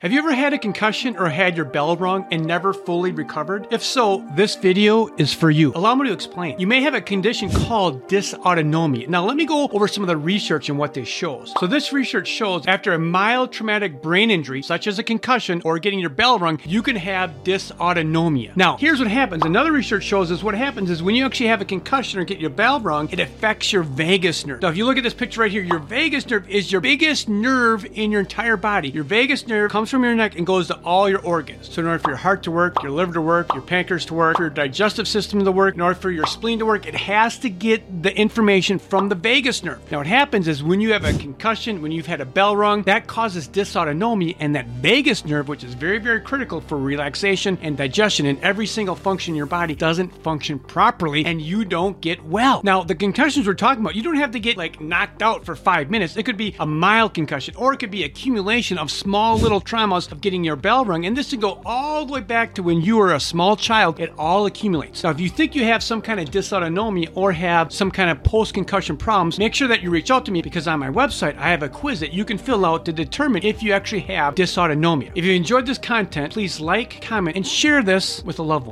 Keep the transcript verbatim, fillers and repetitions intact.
Have you ever had a concussion or had your bell rung and never fully recovered? If so, this video is for you. Allow me to explain. You may have a condition called dysautonomia. Now let me go over some of the research and what this shows. So this research shows after a mild traumatic brain injury, such as a concussion or getting your bell rung, you can have dysautonomia. Now here's what happens. Another research shows is what happens is when you actually have a concussion or get your bell rung, it affects your vagus nerve. Now if you look at this picture right here, your vagus nerve is your biggest nerve in your entire body. Your vagus nerve comes from your neck and goes to all your organs. So in order for your heart to work, your liver to work, your pancreas to work, for your digestive system to work, in order for your spleen to work, it has to get the information from the vagus nerve. Now what happens is when you have a concussion, when you've had a bell rung, that causes dysautonomia, and that vagus nerve, which is very, very critical for relaxation and digestion and every single function in your body, doesn't function properly and you don't get well. Now the concussions we're talking about, you don't have to get like knocked out for five minutes. It could be a mild concussion, or it could be accumulation of small little traumas of getting your bell rung, and this can go all the way back to when you were a small child. It all accumulates. Now if you think you have some kind of dysautonomia or have some kind of post-concussion problems, make sure that you reach out to me, because on my website I have a quiz that you can fill out to determine if you actually have dysautonomia. If you enjoyed this content, please like, comment, and share this with a loved one.